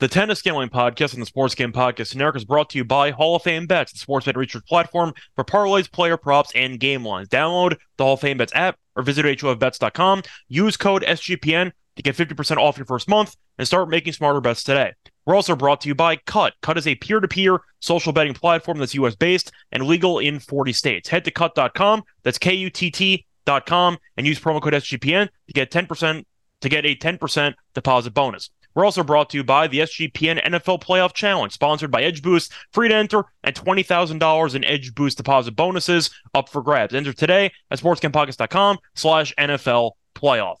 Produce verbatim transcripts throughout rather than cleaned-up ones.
The Tennis Gambling Podcast and the Sports Game Podcast Network is brought to you by Hall of Fame Bets, the sports betting research platform for parlays, player props, and game lines. Download the Hall of Fame Bets app or visit H O F bets dot com. Use code S G P N to get fifty percent off your first month and start making smarter bets today. We're also brought to you by Cut. Cut is a peer-to-peer social betting platform that's U S-based and legal in forty states. Head to cut dot com, that's K U T T dot com, and use promo code S G P N to get ten percent to get a ten percent deposit bonus. We're also brought to you by the S G P N N F L Playoff Challenge, sponsored by Edge Boost, free to enter, and twenty thousand dollars in Edge Boost deposit bonuses up for grabs. Enter today at sportsgamepodcast.com slash NFL Playoff.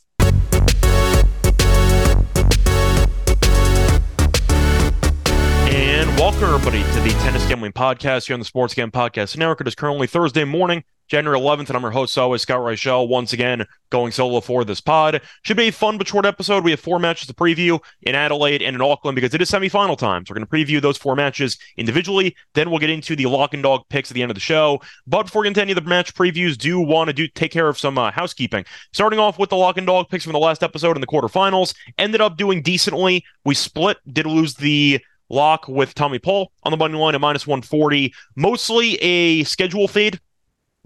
And welcome, everybody, to the Tennis Gambling Podcast here on the Sports Game Podcast Network. It is currently Thursday morning, January eleventh, and I'm your host, as always, Scott Reichel, once again going solo for this pod. Should be a fun but short episode. We have four matches to preview in Adelaide and in Auckland because it is semifinal time. So we're going to preview those four matches individually. Then we'll get into the lock and dog picks at the end of the show. But before we get into any of the match previews, do want to do take care of some uh, housekeeping. Starting off with the lock and dog picks from the last episode in the quarterfinals. Ended up doing decently. We split, did lose the lock with Tommy Paul on the money line at minus one forty. Mostly a schedule fade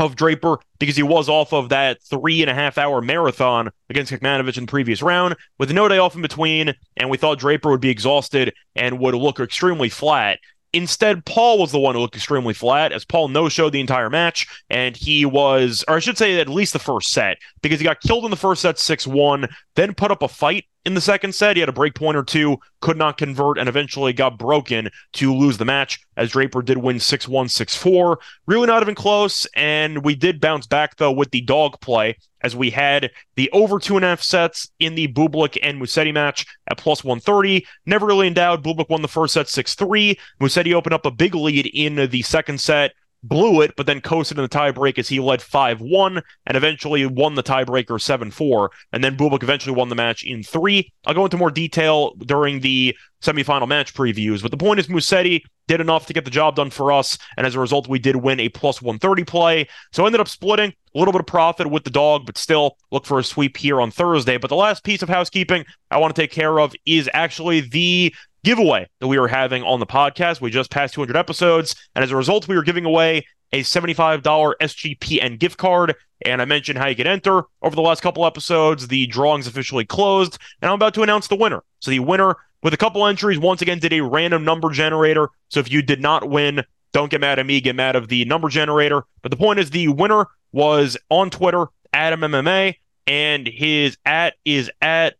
of Draper because he was off of that three and a half hour marathon against Kecmanovic in the previous round with no day off in between, and we thought Draper would be exhausted and would look extremely flat. Instead, Paul was the one who looked extremely flat, as Paul no-showed the entire match, and he was, or I should say at least the first set, because he got killed in the first set six one, then put up a fight in the second set. He had a break point or two, could not convert, and eventually got broken to lose the match, as Draper did win six one, six four. Really not even close, and we did bounce back, though, with the dog play, as we had the over two and a half sets in the Bublik and Musetti match at plus one thirty. Never really in doubt. Bublik won the first set six three. Musetti opened up a big lead in the second set, blew it, but then coasted in the tiebreak as he led five one and eventually won the tiebreaker seven four. And then Bublik eventually won the match in three. I'll go into more detail during the semifinal match previews, but the point is Musetti did enough to get the job done for us, and as a result, we did win a plus one thirty play. So I ended up splitting a little bit of profit with the dog, but still look for a sweep here on Thursday. But the last piece of housekeeping I want to take care of is actually the giveaway that we were having on the podcast. We just passed two hundred episodes, and as a result, we were giving away a seventy-five dollars S G P N gift card, and I mentioned how you could enter. Over the last couple episodes, the drawing's officially closed, and I'm about to announce the winner. So the winner, with a couple entries, once again, did a random number generator, so if you did not win, don't get mad at me, get mad at the number generator. But the point is, the winner was on Twitter, Adam M M A, and his at is at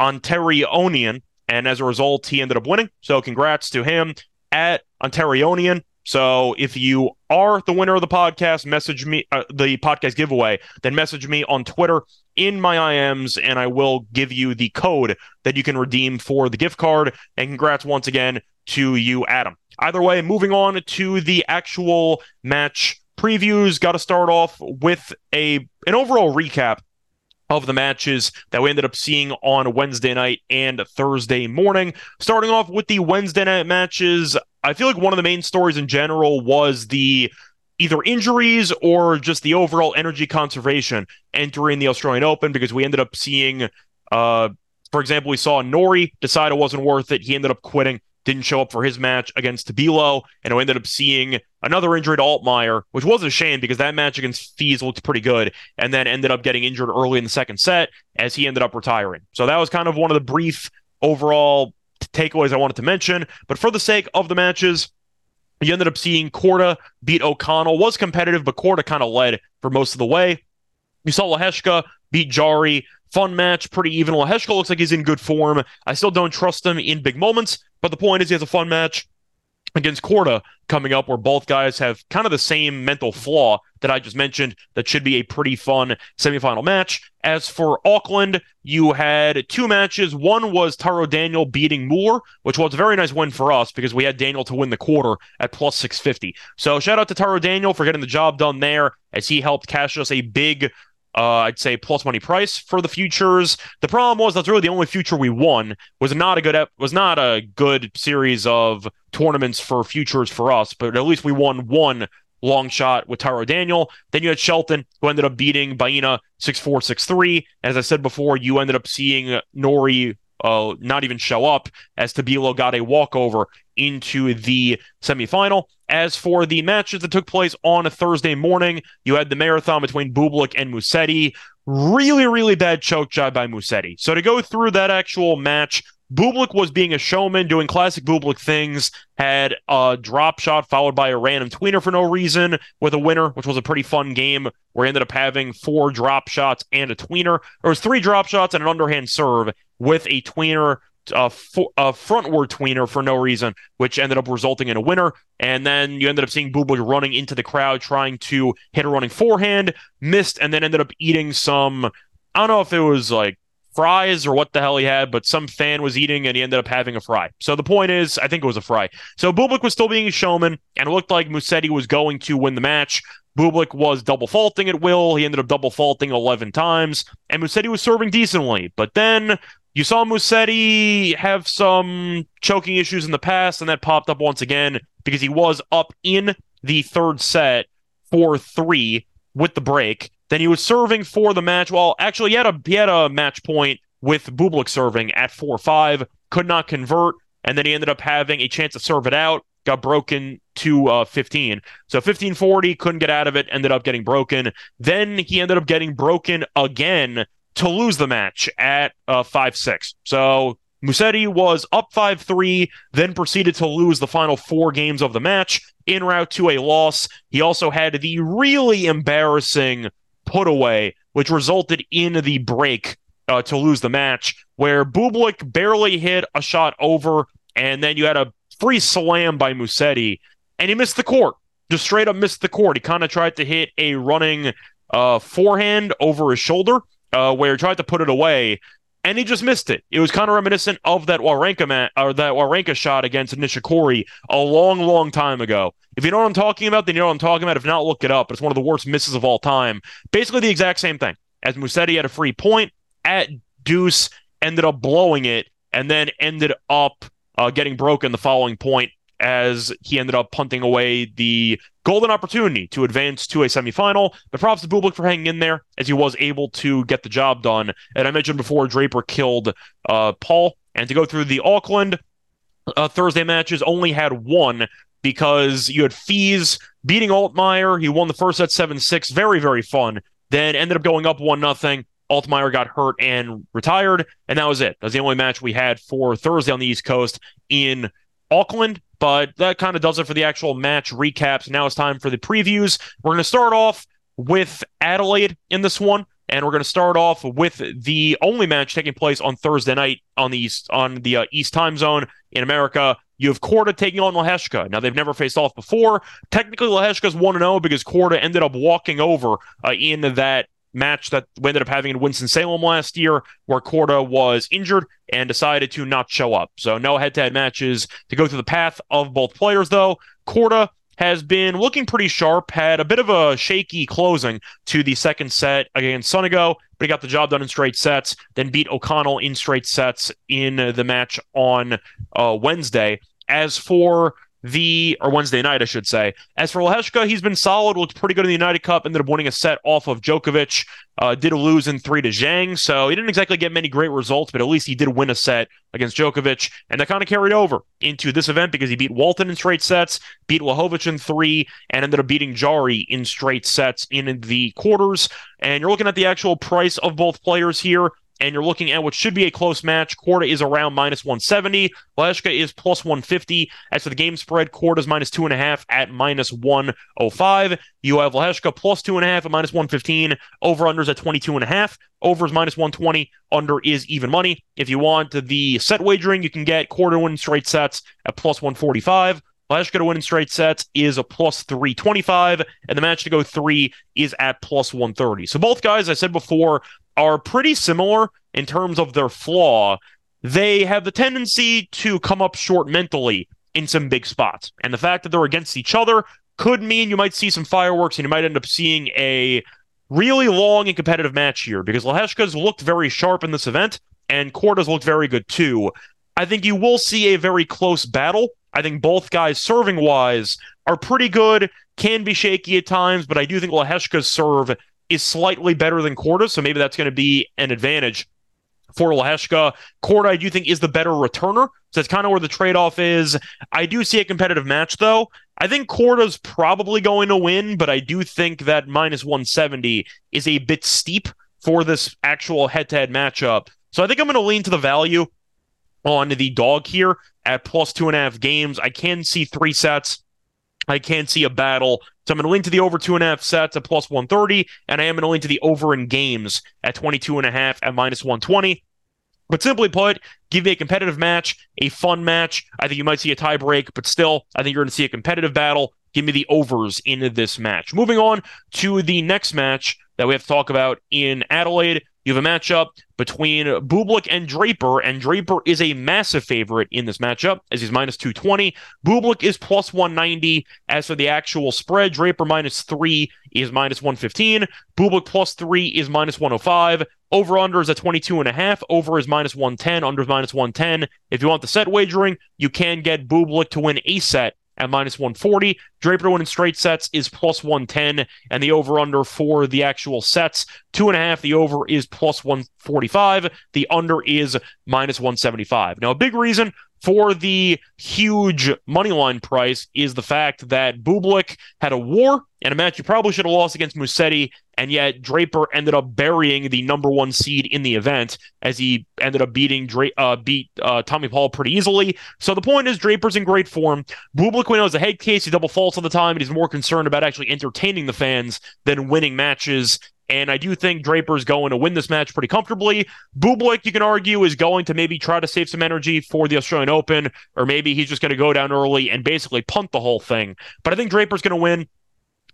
Ontarionian, and as a result, he ended up winning. So congrats to him at Ontarionian. So if you are the winner of the podcast, message me, uh, the podcast giveaway, then message me on Twitter in my I Ms, and I will give you the code that you can redeem for the gift card. And congrats once again to you, Adam. Either way, moving on to the actual match previews, got to start off with a an overall recap of the matches that we ended up seeing on Wednesday night and Thursday morning. Starting off with the Wednesday night matches, I feel like one of the main stories in general was the either injuries or just the overall energy conservation entering the Australian Open, because we ended up seeing, uh, for example, we saw Nori decide it wasn't worth it. He ended up quitting, didn't show up for his match against Tabilo, and we ended up seeing another injury to Altmaier, which was a shame because that match against Fees looked pretty good, and then ended up getting injured early in the second set as he ended up retiring. So that was kind of one of the brief overall takeaways I wanted to mention. But for the sake of the matches, you ended up seeing Korda beat O'Connell. Was competitive, but Korda kind of led for most of the way. You saw Lehečka beat Jarry. Fun match, pretty even. Lehečka looks like he's in good form. I still don't trust him in big moments, but the point is he has a fun match against Korda coming up, where both guys have kind of the same mental flaw that I just mentioned. That should be a pretty fun semifinal match. As for Auckland, you had two matches. One was Taro Daniel beating Moore, which was a very nice win for us because we had Daniel to win the quarter at plus six fifty. So shout out to Taro Daniel for getting the job done there, as he helped cash us a big, Uh, I'd say, plus money price for the futures. The problem was that's really the only future we won. Was not a good ep- was not a good series of tournaments for futures for us, but at least we won one long shot with Taro Daniel. Then you had Shelton, who ended up beating Baina six four, six three. As I said before, you ended up seeing Nori uh, not even show up, as Tabilo got a walkover into the semifinal. As for the matches that took place on a Thursday morning, you had the marathon between Bublik and Musetti. Really, really bad choke job by Musetti. So to go through that actual match, Bublik was being a showman, doing classic Bublik things, had a drop shot followed by a random tweener for no reason with a winner, which was a pretty fun game where he ended up having four drop shots and a tweener. There was three drop shots and an underhand serve with a tweener, a, for, a frontward tweener for no reason, which ended up resulting in a winner. And then you ended up seeing Bublik running into the crowd, trying to hit a running forehand, missed, and then ended up eating some, I don't know if it was like fries or what the hell he had, but some fan was eating and he ended up having a fry. So the point is, I think it was a fry. So Bublik was still being a showman, and it looked like Musetti was going to win the match. Bublik was double faulting at will. He ended up double faulting eleven times, and Musetti was serving decently. But then you saw Musetti have some choking issues in the past, and that popped up once again because he was up in the third set four three with the break. Then he was serving for the match. Well, actually, he had a, he had a match point with Bublik serving at four five, could not convert, and then he ended up having a chance to serve it out, got broken to uh, fifteen. So fifteen forty, couldn't get out of it, ended up getting broken. Then he ended up getting broken again to lose the match at uh, five six. So Musetti was up five three, then proceeded to lose the final four games of the match en route to a loss. He also had the really embarrassing put away, which resulted in the break uh, to lose the match, where Bublik barely hit a shot over, and then you had a free slam by Musetti, and he missed the court. Just straight up missed the court. He kind of tried to hit a running uh, forehand over his shoulder, uh, where he tried to put it away, and he just missed it. It was kind of reminiscent of that Wawrinka mat, or that Wawrinka shot against Nishikori a long, long time ago. If you know what I'm talking about, then you know what I'm talking about. If not, look it up. It's one of the worst misses of all time. Basically the exact same thing. As Musetti had a free point at deuce, ended up blowing it, and then ended up uh, getting broken the following point as he ended up punting away the golden opportunity to advance to a semifinal. But props to Bublik for hanging in there, as he was able to get the job done. And I mentioned before, Draper killed uh, Paul. And to go through the Auckland uh, Thursday matches, only had one, because you had Fees beating Altmaier. He won the first set seven six. Very, very fun. Then ended up going up one nothing. Altmaier got hurt and retired. And that was it. That was the only match we had for Thursday on the East Coast in Auckland. But that kind of does it for the actual match recaps. Now it's time for the previews. We're going to start off with Adelaide in this one, and we're going to start off with the only match taking place on Thursday night on the East, on the uh, East time zone in America. You have Korda taking on Lehečka. Now, they've never faced off before. Technically, Lehečka's one and oh because Korda ended up walking over uh, in that match that we ended up having in Winston-Salem last year, where Korda was injured and decided to not show up. So no head-to-head matches to go through the path of both players, though. Korda has been looking pretty sharp, had a bit of a shaky closing to the second set against Sonigo, but he got the job done in straight sets, then beat O'Connell in straight sets in the match on uh, Wednesday. As for the, or Wednesday night, I should say. As for Lehečka, he's been solid, looked pretty good in the United Cup, ended up winning a set off of Djokovic, uh, did lose in three to Zhang, so he didn't exactly get many great results, but at least he did win a set against Djokovic, and that kind of carried over into this event because he beat Walton in straight sets, beat Lahovic in three, and ended up beating Jarry in straight sets in the quarters. And you're looking at the actual price of both players here, and you're looking at what should be a close match. Korda is around minus one seventy. Lehečka is plus one fifty. As for the game spread, Korda is minus two point five at minus one oh five. You have Lehečka plus two point five at minus one fifteen. Over-unders at twenty-two point five. Over is minus one twenty. Under is even money. If you want the set wagering, you can get Korda to win straight sets at plus one forty-five. Lehečka to win in straight sets is a plus three twenty-five, and the match to go three is at plus one thirty. So both guys, I said before, are pretty similar in terms of their flaw. They have the tendency to come up short mentally in some big spots, and the fact that they're against each other could mean you might see some fireworks, and you might end up seeing a really long and competitive match here, because Lehečka's looked very sharp in this event, and Korda's looked very good too. I think you will see a very close battle. I think both guys, serving-wise, are pretty good, can be shaky at times, but I do think Lehečka's serve is slightly better than Korda's, so maybe that's going to be an advantage. for Lehečka. Korda, I do think, is the better returner. So that's kind of where the trade-off is. I do see a competitive match, though. I think Korda's probably going to win, but I do think that minus one seventy is a bit steep for this actual head-to-head matchup. So I think I'm going to lean to the value on the dog here at plus two and a half games. I can see three sets. I can see a battle. So I'm going to lean to the over two and a half sets at plus one thirty, and I am going to lean to the over in games at twenty-two and a half at minus one twenty. But simply put, give me a competitive match, a fun match. I think you might see a tie break, but still, I think you're going to see a competitive battle. Give me the overs in this match. Moving on to the next match that we have to talk about in Adelaide. You have a matchup between Bublik and Draper, and Draper is a massive favorite in this matchup, as he's minus two twenty. Bublik is plus one ninety. As for the actual spread, Draper minus three is minus one fifteen. Bublik plus three is minus one oh five. Over-under is at twenty-two and a half. Over is minus one ten. Under is minus one ten. If you want the set wagering, you can get Bublik to win a set at minus one forty. Draper to win in straight sets is plus one ten, and the over-under for the actual sets, two and a half. The over is plus one forty-five. The under is minus one seventy-five. Now, a big reason for the huge moneyline price is the fact that Bublik had a war and a match you probably should have lost against Musetti, and yet Draper ended up burying the number one seed in the event as he ended up beating Dra- uh, beat uh, Tommy Paul pretty easily. So the point is, Draper's in great form. Bublik, we know, is a head case. He double faults all the time, and he's more concerned about actually entertaining the fans than winning matches. And I do think Draper's going to win this match pretty comfortably. Bublik, you can argue, is going to maybe try to save some energy for the Australian Open, or maybe he's just going to go down early and basically punt the whole thing. But I think Draper's going to win.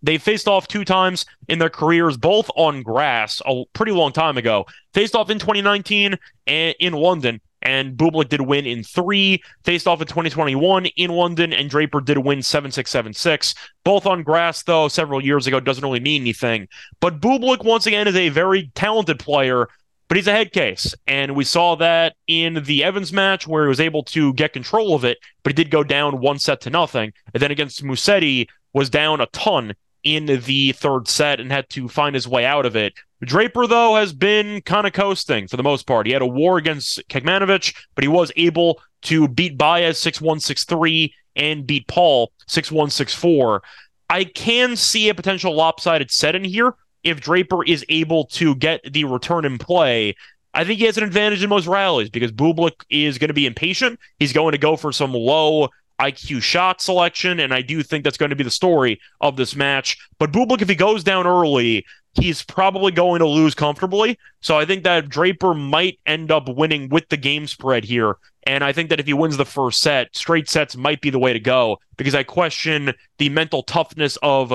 They faced off two times in their careers, both on grass a pretty long time ago. Faced off in twenty nineteen and in London, and Bublik did win in three. Faced off in twenty twenty-one in London, and Draper did win seven six, seven six. Both on grass, though, several years ago. Doesn't really mean anything. But Bublik, once again, is a very talented player, but he's a head case. And we saw that in the Evans match where he was able to get control of it, but he did go down one set to nothing. And then against Musetti, was down a ton in the third set and had to find his way out of it. Draper, though, has been kind of coasting for the most part. He had a war against Kecmanovic, but he was able to beat Baez six one, six three and beat Paul six one, six four. I can see a potential lopsided set in here if Draper is able to get the return in play. I think he has an advantage in most rallies because Bublik is going to be impatient. He's going to go for some low I Q shot selection, and I do think that's going to be the story of this match. But Bublik, if he goes down early, he's probably going to lose comfortably. So I think that Draper might end up winning with the game spread here. And I think that if he wins the first set, straight sets might be the way to go, because I question the mental toughness of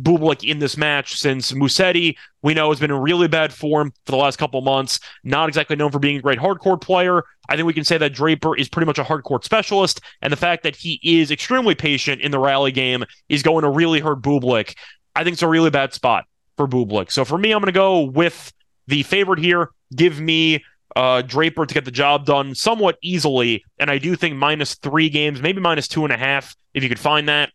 Bublik in this match, since Musetti, we know, has been in really bad form for the last couple months, not exactly known for being a great hardcourt player. I think we can say that Draper is pretty much a hardcourt specialist, and the fact that he is extremely patient in the rally game is going to really hurt Bublik. I think it's a really bad spot for Bublik. So for me, I'm going to go with the favorite here. Give me uh, Draper to get the job done somewhat easily, and I do think minus three games, maybe minus two and a half, if you could find that,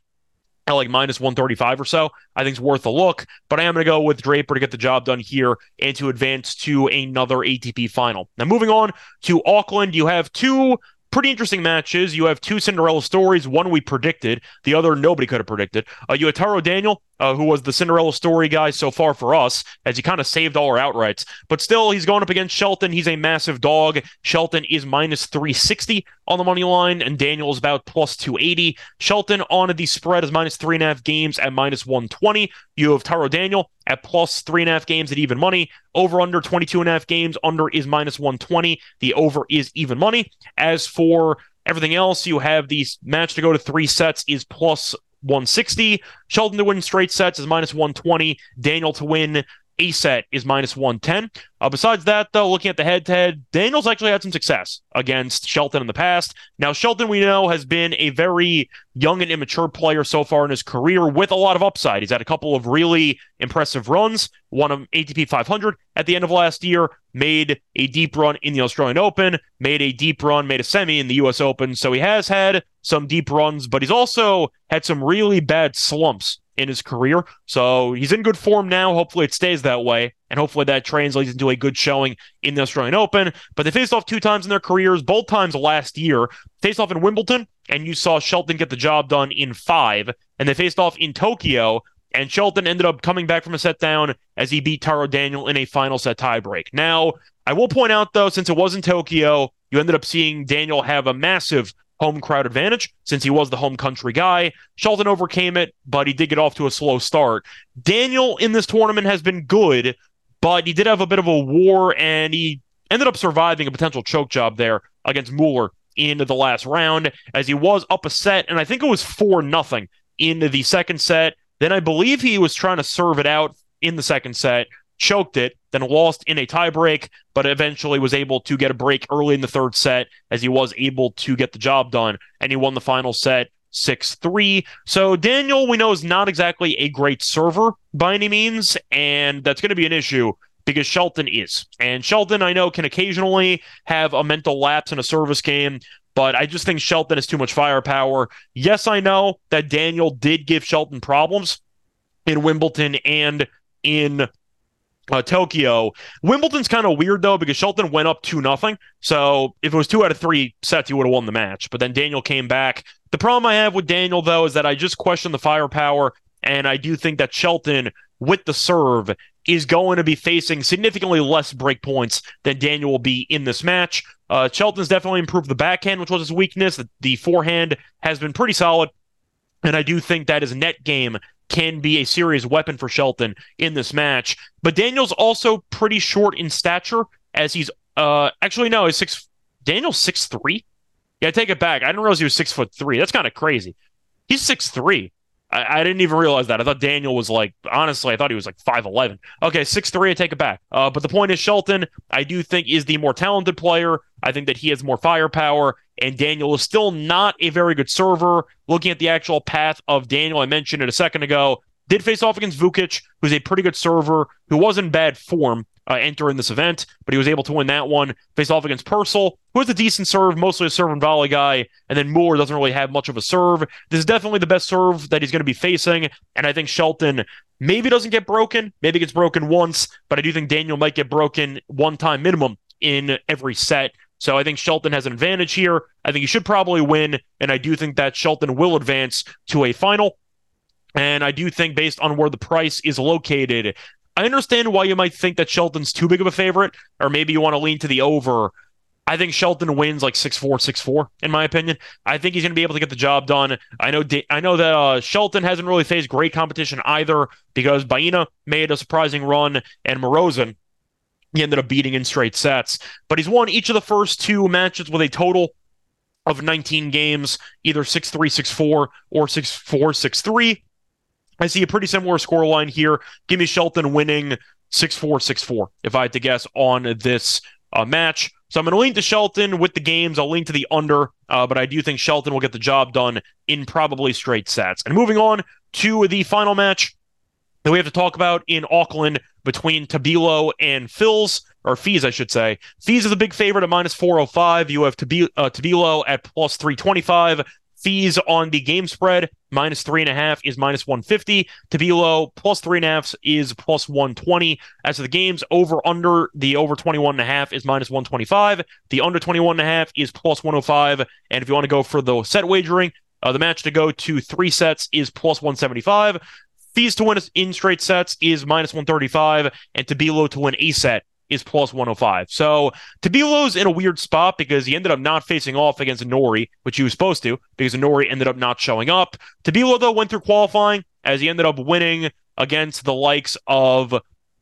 at like minus one thirty-five or so, I think it's worth a look. But I am going to go with Draper to get the job done here and to advance to another A T P final. Now, moving on to Auckland, you have two pretty interesting matches. You have two Cinderella stories. One we predicted. The other nobody could have predicted. Uh, you had Taro Daniel, uh, who was the Cinderella story guy so far for us, as he kind of saved all our outrights. But still, he's going up against Shelton. He's a massive dog. Shelton is minus three sixty on the money line, and Daniel is about plus two eighty. Shelton on the spread is minus three and a half games at minus one twenty. You have Taro Daniel at plus three and a half games at even money. Over under twenty-two and a half games. Under is minus one twenty. The over is even money. As for everything else, you have the match to go to three sets is plus one sixty. Shelton to win straight sets is minus one twenty. Daniel to win a set is minus one ten. Uh, besides that, though, looking at the head-to-head, Daniel's actually had some success against Shelton in the past. Now, Shelton, we know, has been a very young and immature player so far in his career with a lot of upside. He's had a couple of really impressive runs, won an A T P five hundred at the end of last year, made a deep run in the Australian Open, made a deep run, made a semi in the U S Open. So he has had some deep runs, but he's also had some really bad slumps in his career. So he's in good form now. Hopefully it stays that way. And hopefully that translates into a good showing in the Australian Open. But they faced off two times in their careers, both times last year. Faced off in Wimbledon, and you saw Shelton get the job done in five. And they faced off in Tokyo, and Shelton ended up coming back from a set down as he beat Taro Daniel in a final set tiebreak. Now, I will point out, though, since it was in Tokyo, you ended up seeing Daniel have a massive home crowd advantage since he was the home country guy. Shelton overcame it, but he did get off to a slow start. Daniel in this tournament has been good, but he did have a bit of a war, and he ended up surviving a potential choke job there against Moore in the last round as he was up a set, and I think it was four nothing in the second set. Then I believe he was trying to serve it out in the second set, choked it, then lost in a tiebreak, but eventually was able to get a break early in the third set as he was able to get the job done, and he won the final set six three. So Daniel, we know, is not exactly a great server by any means, and that's going to be an issue because Shelton is. And Shelton, I know, can occasionally have a mental lapse in a service game, but I just think Shelton is too much firepower. Yes, I know that Daniel did give Shelton problems in Wimbledon and in Uh, Tokyo. Wimbledon's kind of weird, though, because Shelton went up two nothing. So if it was two out of three sets, he would have won the match. But then Daniel came back. The problem I have with Daniel, though, is that I just question the firepower, and I do think that Shelton, with the serve, is going to be facing significantly less break points than Daniel will be in this match. Uh, Shelton's definitely improved the backhand, which was his weakness. The forehand has been pretty solid, and I do think that his net game can be a serious weapon for Shelton in this match. But Daniel's also pretty short in stature, as he's uh actually no, he's six Daniel's six three? Yeah, I take it back. I didn't realize he was six foot three. That's kind of crazy. He's six three. I, I didn't even realize that. I thought Daniel was like honestly, I thought he was like five eleven. Okay, six three, I take it back. Uh but the point is Shelton, I do think, is the more talented player. I think that he has more firepower, and Daniel is still not a very good server. Looking at the actual path of Daniel, I mentioned it a second ago, did face off against Vukic, who's a pretty good server, who was in bad form uh, entering this event, but he was able to win that one. Faced off against Purcell, who has a decent serve, mostly a serve and volley guy, and then Moore doesn't really have much of a serve. This is definitely the best serve that he's going to be facing, and I think Shelton maybe doesn't get broken, maybe gets broken once, but I do think Daniel might get broken one time minimum in every set. So I think Shelton has an advantage here. I think he should probably win, and I do think that Shelton will advance to a final. And I do think, based on where the price is located, I understand why you might think that Shelton's too big of a favorite, or maybe you want to lean to the over. I think Shelton wins like six four, six four, in my opinion. I think he's going to be able to get the job done. I know da- I know that uh, Shelton hasn't really faced great competition either, because Baena made a surprising run, and Morozan, he ended up beating in straight sets. But he's won each of the first two matches with a total of nineteen games, either six three, six four, or six four, six three. I see a pretty similar scoreline here. Give me Shelton winning six four, six four, if I had to guess on this uh, match. So I'm going to lean to Shelton with the games. I'll lean to the under, uh, but I do think Shelton will get the job done in probably straight sets. And moving on to the final match that we have to talk about in Auckland between Tabilo and Phil's, or Fees, I should say. Fees is a big favorite at minus four oh five. You have Tabilo, uh, Tabilo at plus three twenty-five. Fees on the game spread, minus three and a half is minus one fifty. Tabilo plus three and a half is plus one twenty. As to the games, over under, the over twenty-one and a half is minus one twenty-five. The under twenty-one and a half is plus one oh five. And if you want to go for the set wagering, uh, the match to go to three sets is plus one seventy-five. Fees to win in straight sets is minus one thirty-five, and Tabilo to win a set is plus one oh five. So Tabilo's in a weird spot because he ended up not facing off against Nori, which he was supposed to, because Nori ended up not showing up. Tabilo, though, went through qualifying as he ended up winning against the likes of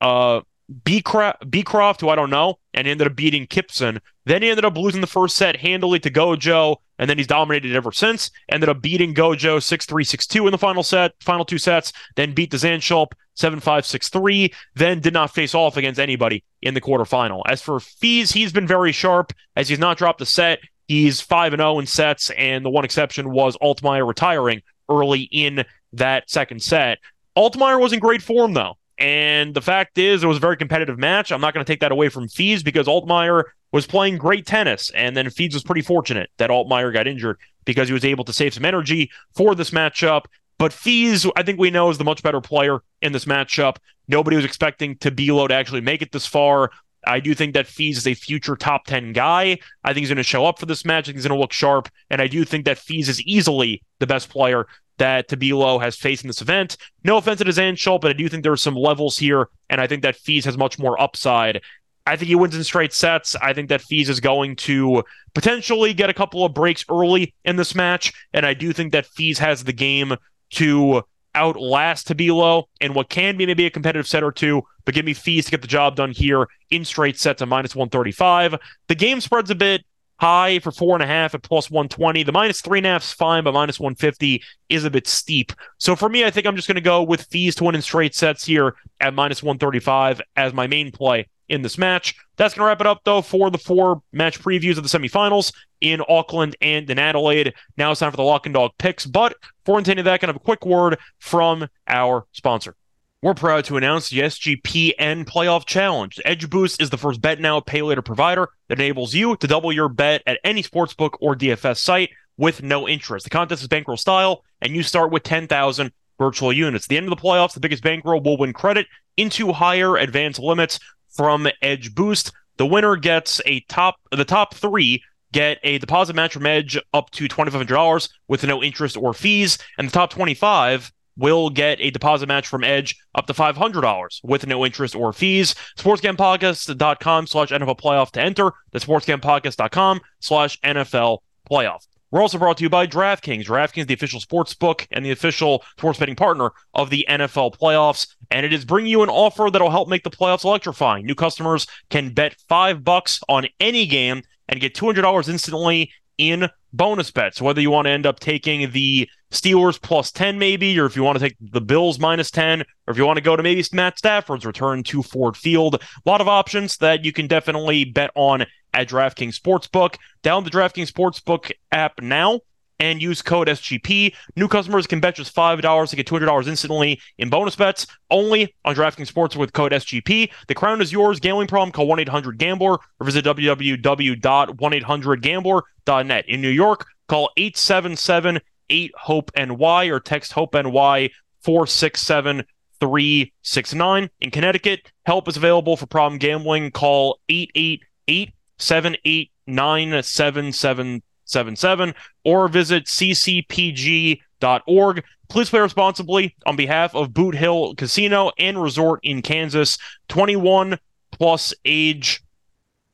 uh, Beecroft, who I don't know, and he ended up beating Kipson. Then he ended up losing the first set handily to Gojo, and then he's dominated ever since. Ended up beating Gojo six three, six two in the final set, final two sets, then beat the Zanschulp seven five, six three, then did not face off against anybody in the quarterfinal. As for Fees, he's been very sharp as he's not dropped a set. He's five and oh in sets, and the one exception was Altmaier retiring early in that second set. Altmaier was in great form, though, and the fact is it was a very competitive match. I'm not going to take that away from Fees because Altmaier was playing great tennis, and then Fees was pretty fortunate that Altmaier got injured because he was able to save some energy for this matchup. But Fees, I think we know, is the much better player in this matchup. Nobody was expecting Tabilo to actually make it this far. I do think that Fees is a future top ten guy. I think he's going to show up for this match. I think he's going to look sharp. And I do think that Fees is easily the best player that Tabilo has faced in this event. No offense to Zanschulp, but I do think there are some levels here. And I think that Fees has much more upside. I think he wins in straight sets. I think that Fees is going to potentially get a couple of breaks early in this match. And I do think that Fees has the game to outlast Tabilo and what can be maybe a competitive set or two, but give me Fees to get the job done here in straight sets at minus one thirty-five. The game spread's a bit high for four and a half at plus one twenty. The minus three and a half is fine, but minus one fifty is a bit steep. So for me, I think I'm just going to go with Fees to win in straight sets here at minus one thirty-five as my main play in this match. That's going to wrap it up, though, for the four match previews of the semifinals in Auckland and in Adelaide. Now it's time for the Lock and Dog picks, but before intending that, kind of a quick word from our sponsor. We're proud to announce the S G P N Playoff Challenge. Edge Boost is the first bet now, pay later provider that enables you to double your bet at any sportsbook or D F S site with no interest. The contest is bankroll style, and you start with ten thousand virtual units. At the end of the playoffs, the biggest bankroll will win credit into higher advanced limits from Edge Boost. The winner gets a top, the top three get a deposit match from Edge up to twenty-five hundred dollars with no interest or fees, and the top twenty-five will get a deposit match from Edge up to five hundred dollars with no interest or fees. SportsGamPodcast.com slash NFL Playoff to enter. That's SportsGamPodcast.com slash NFL Playoff. We're also brought to you by DraftKings. DraftKings is the official sportsbook and the official sports betting partner of the N F L playoffs, and it is bringing you an offer that will help make the playoffs electrifying. New customers can bet five bucks on any game and get two hundred dollars instantly in bonus bets. Whether you want to end up taking the Steelers plus ten maybe, or if you want to take the Bills minus ten, or if you want to go to maybe Matt Stafford's return to Ford Field. A lot of options that you can definitely bet on at DraftKings Sportsbook. Download the DraftKings Sportsbook app now and use code S G P. New customers can bet just five dollars to get two hundred dollars instantly in bonus bets only on DraftKings Sportsbook with code S G P. The crown is yours. Gambling problem? Call one eight hundred gambler or visit w w w dot one eight hundred gambler dot net. In New York, call eight seven seven eight hope N Y or text HOPE-NY four six seven three six nine. In Connecticut, help is available for problem gambling. Call eight eight eight seven eight nine seven seven seven seven or visit c c p g dot org. Please play responsibly on behalf of Boot Hill Casino and Resort in Kansas. twenty-one plus age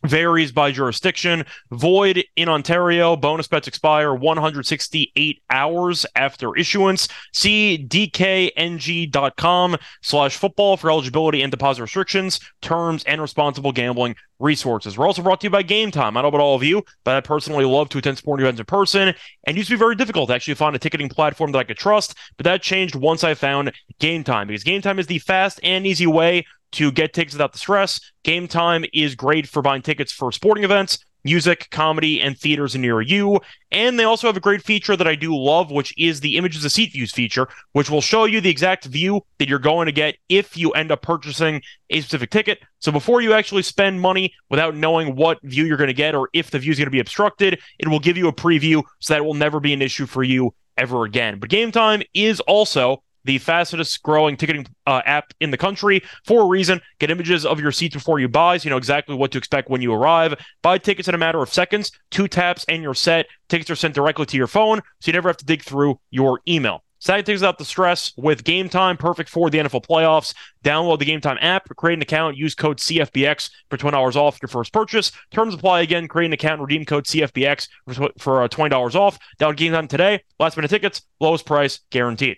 varies by jurisdiction. Void in Ontario. Bonus bets expire one hundred sixty-eight hours after issuance. See dkng.com slash football for eligibility and deposit restrictions, terms, and responsible gambling resources. We're also brought to you by GameTime. I don't know about all of you, but I personally love to attend sporting events in person, and used to be very difficult to actually find a ticketing platform that I could trust, but that changed once I found GameTime, because GameTime is the fast and easy way to get tickets without the stress. Game Time is great for buying tickets for sporting events, music, comedy, and theaters near you. And they also have a great feature that I do love, which is the Images of Seat Views feature, which will show you the exact view that you're going to get if you end up purchasing a specific ticket. So before you actually spend money without knowing what view you're going to get or if the view is going to be obstructed, it will give you a preview so that it will never be an issue for you ever again. But Game Time is also the fastest growing ticketing uh, app in the country for a reason. Get images of your seats before you buy so you know exactly what to expect when you arrive. Buy tickets in a matter of seconds, two taps, and you're set. Tickets are sent directly to your phone, so you never have to dig through your email. Saturday tickets without the stress with Game Time, perfect for the N F L playoffs. Download the Game Time app, create an account, use code C F B X for twenty dollars off your first purchase. Terms apply. Again, create an account, redeem code C F B X for, for uh, twenty dollars off. Download Game Time today. Last minute tickets, lowest price guaranteed.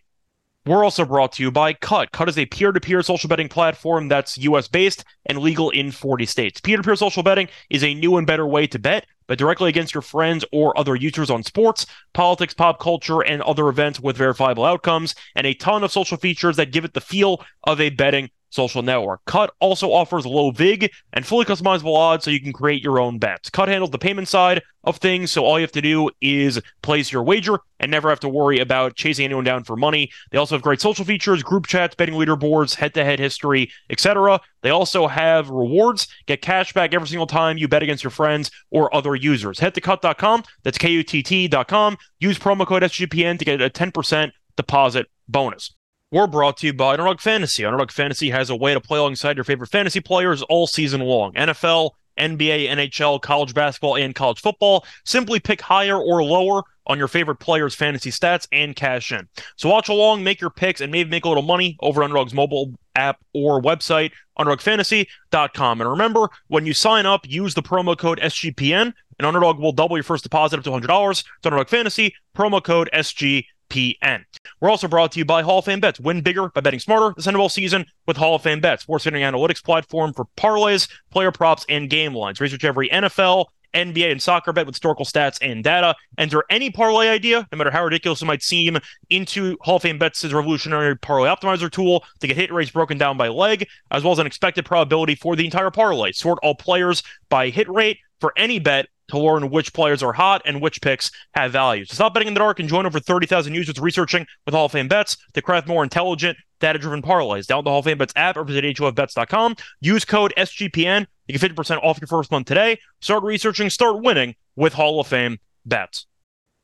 We're also brought to you by Cut. Cut is a peer-to-peer social betting platform that's U S-based and legal in forty states. Peer-to-peer social betting is a new and better way to bet, but directly against your friends or other users on sports, politics, pop culture, and other events with verifiable outcomes, and a ton of social features that give it the feel of a betting social network. Cut also offers low vig and fully customizable odds so you can create your own bets. Cut handles the payment side of things, so all you have to do is place your wager and never have to worry about chasing anyone down for money. They also have great social features, group chats, betting leaderboards, head-to-head history, et cetera. They also have rewards. Get cash back every single time you bet against your friends or other users. Head to cut dot com, that's K U T T dot com. Use promo code S G P N to get a ten percent deposit bonus. We're brought to you by Underdog Fantasy. Underdog Fantasy has a way to play alongside your favorite fantasy players all season long. N F L, N B A, N H L, college basketball, and college football. Simply pick higher or lower on your favorite players' fantasy stats and cash in. So watch along, make your picks, and maybe make a little money over Underdog's mobile app or website, underdog fantasy dot com. And remember, when you sign up, use the promo code S G P N, and Underdog will double your first deposit up to one hundred dollars. It's Underdog Fantasy, promo code S G P N. We're also brought to you by Hall of Fame Bets. Win bigger by betting smarter this N F L season with Hall of Fame Bets, sports betting analytics platform for parlays, player props, and game lines. Research every N F L, N B A, and soccer bet with historical stats and data. Enter any parlay idea, no matter how ridiculous it might seem, into Hall of Fame Bets' revolutionary parlay optimizer tool to get hit rates broken down by leg, as well as an expected probability for the entire parlay. Sort all players by hit rate for any bet to learn which players are hot and which picks have value. So stop betting in the dark and join over thirty thousand users researching with Hall of Fame Bets to craft more intelligent, data-driven parlays. Download the Hall of Fame Bets app or visit H O F bets dot com. Use code S G P N. You get fifty percent off your first month today. Start researching, start winning with Hall of Fame Bets.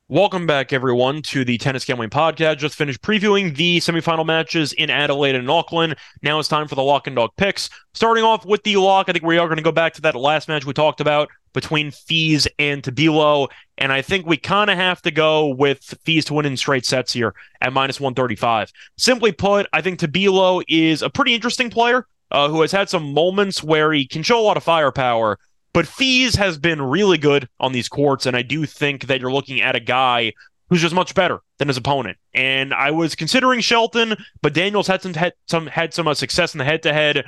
Welcome back, everyone, to the Tennis Gambling Podcast. Just finished previewing the semifinal matches in Adelaide and Auckland. Now it's time for the Lock and Dog picks. Starting off with the lock, I think we are going to go back to that last match we talked about between Fees and Tabilo, and I think we kind of have to go with Fees to win in straight sets here at minus one thirty-five. Simply put, I think Tabilo is a pretty interesting player uh, who has had some moments where he can show a lot of firepower, but Fees has been really good on these courts, and I do think that you're looking at a guy who's just much better than his opponent. And I was considering Shelton, but Daniel's had some had some, had some uh, success in the head-to-head.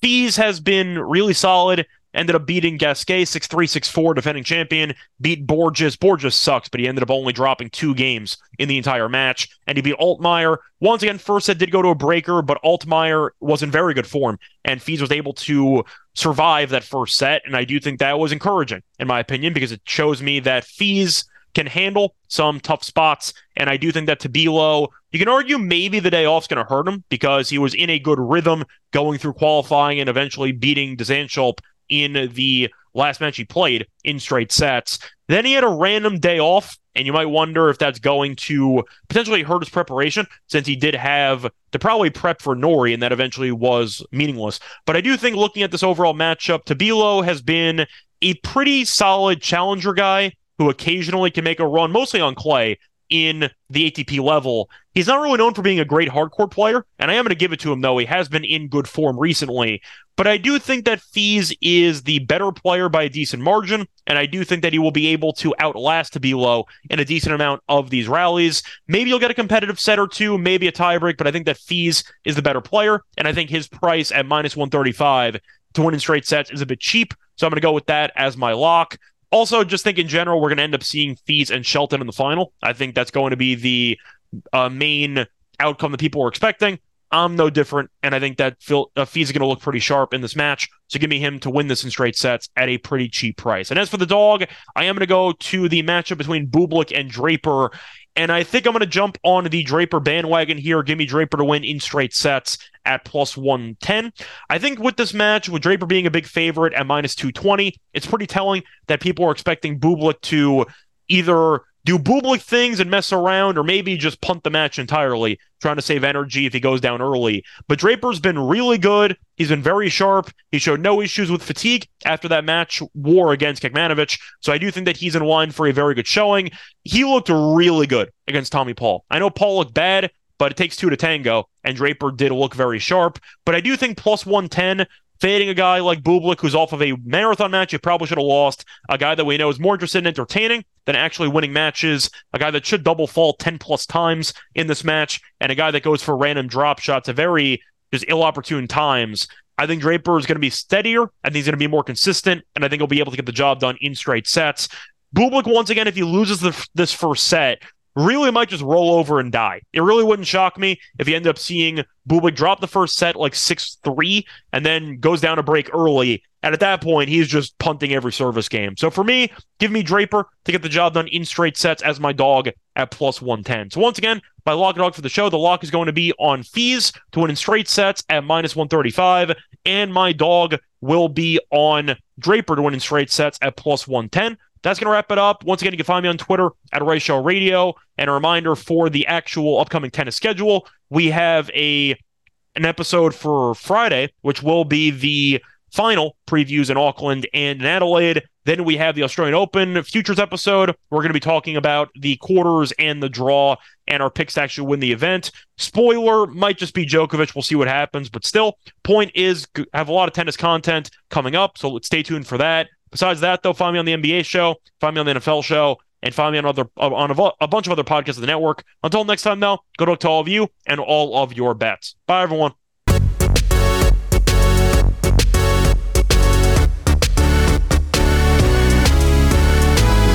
Fees has been really solid. Ended up beating Gasquet six three, six four, defending champion. Beat Borges. Borges sucks, but he ended up only dropping two games in the entire match. And he beat Altmaier. Once again, first set did go to a breaker, but Altmaier was in very good form, and Fees was able to survive that first set. And I do think that was encouraging, in my opinion, because it shows me that Fees can handle some tough spots, and I do think that Tabilo, you can argue maybe the day off's going to hurt him because he was in a good rhythm going through qualifying and eventually beating Zanschulp in the last match he played in straight sets. Then he had a random day off, and you might wonder if that's going to potentially hurt his preparation, since he did have to probably prep for Nori, and that eventually was meaningless. But I do think, looking at this overall matchup, Tabilo has been a pretty solid challenger guy who occasionally can make a run, mostly on clay, in the A T P level. He's not really known for being a great hardcourt player, and I am going to give it to him, though. He has been in good form recently. But I do think that Fees is the better player by a decent margin, and I do think that he will be able to outlast Tabilo in a decent amount of these rallies. Maybe you'll get a competitive set or two, maybe a tiebreak, but I think that Fees is the better player, and I think his price at minus one thirty-five to win in straight sets is a bit cheap, so I'm going to go with that as my lock. Also, just think in general, we're going to end up seeing Fees and Shelton in the final. I think that's going to be the uh, main outcome that people were expecting. I'm no different, and I think that Phil, uh, Fees is going to look pretty sharp in this match, so give me him to win this in straight sets at a pretty cheap price. And as for the dog, I am going to go to the matchup between Bublik and Draper, and I think I'm going to jump on the Draper bandwagon here. Give me Draper to win in straight sets at plus one ten. I think with this match, with Draper being a big favorite at minus two twenty, it's pretty telling that people are expecting Bublik to either do Bublik things and mess around, or maybe just punt the match entirely, trying to save energy if he goes down early. But Draper's been really good. He's been very sharp. He showed no issues with fatigue after that match war against Kecmanovic. So I do think that he's in line for a very good showing. He looked really good against Tommy Paul. I know Paul looked bad, but it takes two to tango, and Draper did look very sharp. But I do think plus one ten, fading a guy like Bublik, who's off of a marathon match you probably should have lost, a guy that we know is more interested in entertaining than actually winning matches, a guy that should double fault ten-plus times in this match, and a guy that goes for random drop shots at very just ill-opportune times. I think Draper is going to be steadier. I think he's going to be more consistent, and I think he'll be able to get the job done in straight sets. Bublik, once again, if he loses the, this first set, really might just roll over and die. It really wouldn't shock me if you end up seeing Bublik drop the first set like six three and then goes down a break early. And at that point, he's just punting every service game. So for me, give me Draper to get the job done in straight sets as my dog at plus one ten. So once again, my lock and dog for the show, the lock is going to be on Fees to win in straight sets at minus one thirty-five. And my dog will be on Draper to win in straight sets at plus one ten. that's going to wrap it up. Once again, you can find me on Twitter at Ray Shaw Radio. And a reminder for the actual upcoming tennis schedule, we have a an episode for Friday, which will be the final previews in Auckland and in Adelaide. Then we have the Australian Open futures episode. We're going to be talking about the quarters and the draw and our picks to actually win the event. Spoiler, might just be Djokovic. We'll see what happens. But still, point is, have a lot of tennis content coming up, so stay tuned for that. Besides that, though, find me on the N B A show, find me on the N F L show, and find me on other on a, a bunch of other podcasts of the network. Until next time, though, good luck to all of you and all of your bets. Bye, everyone.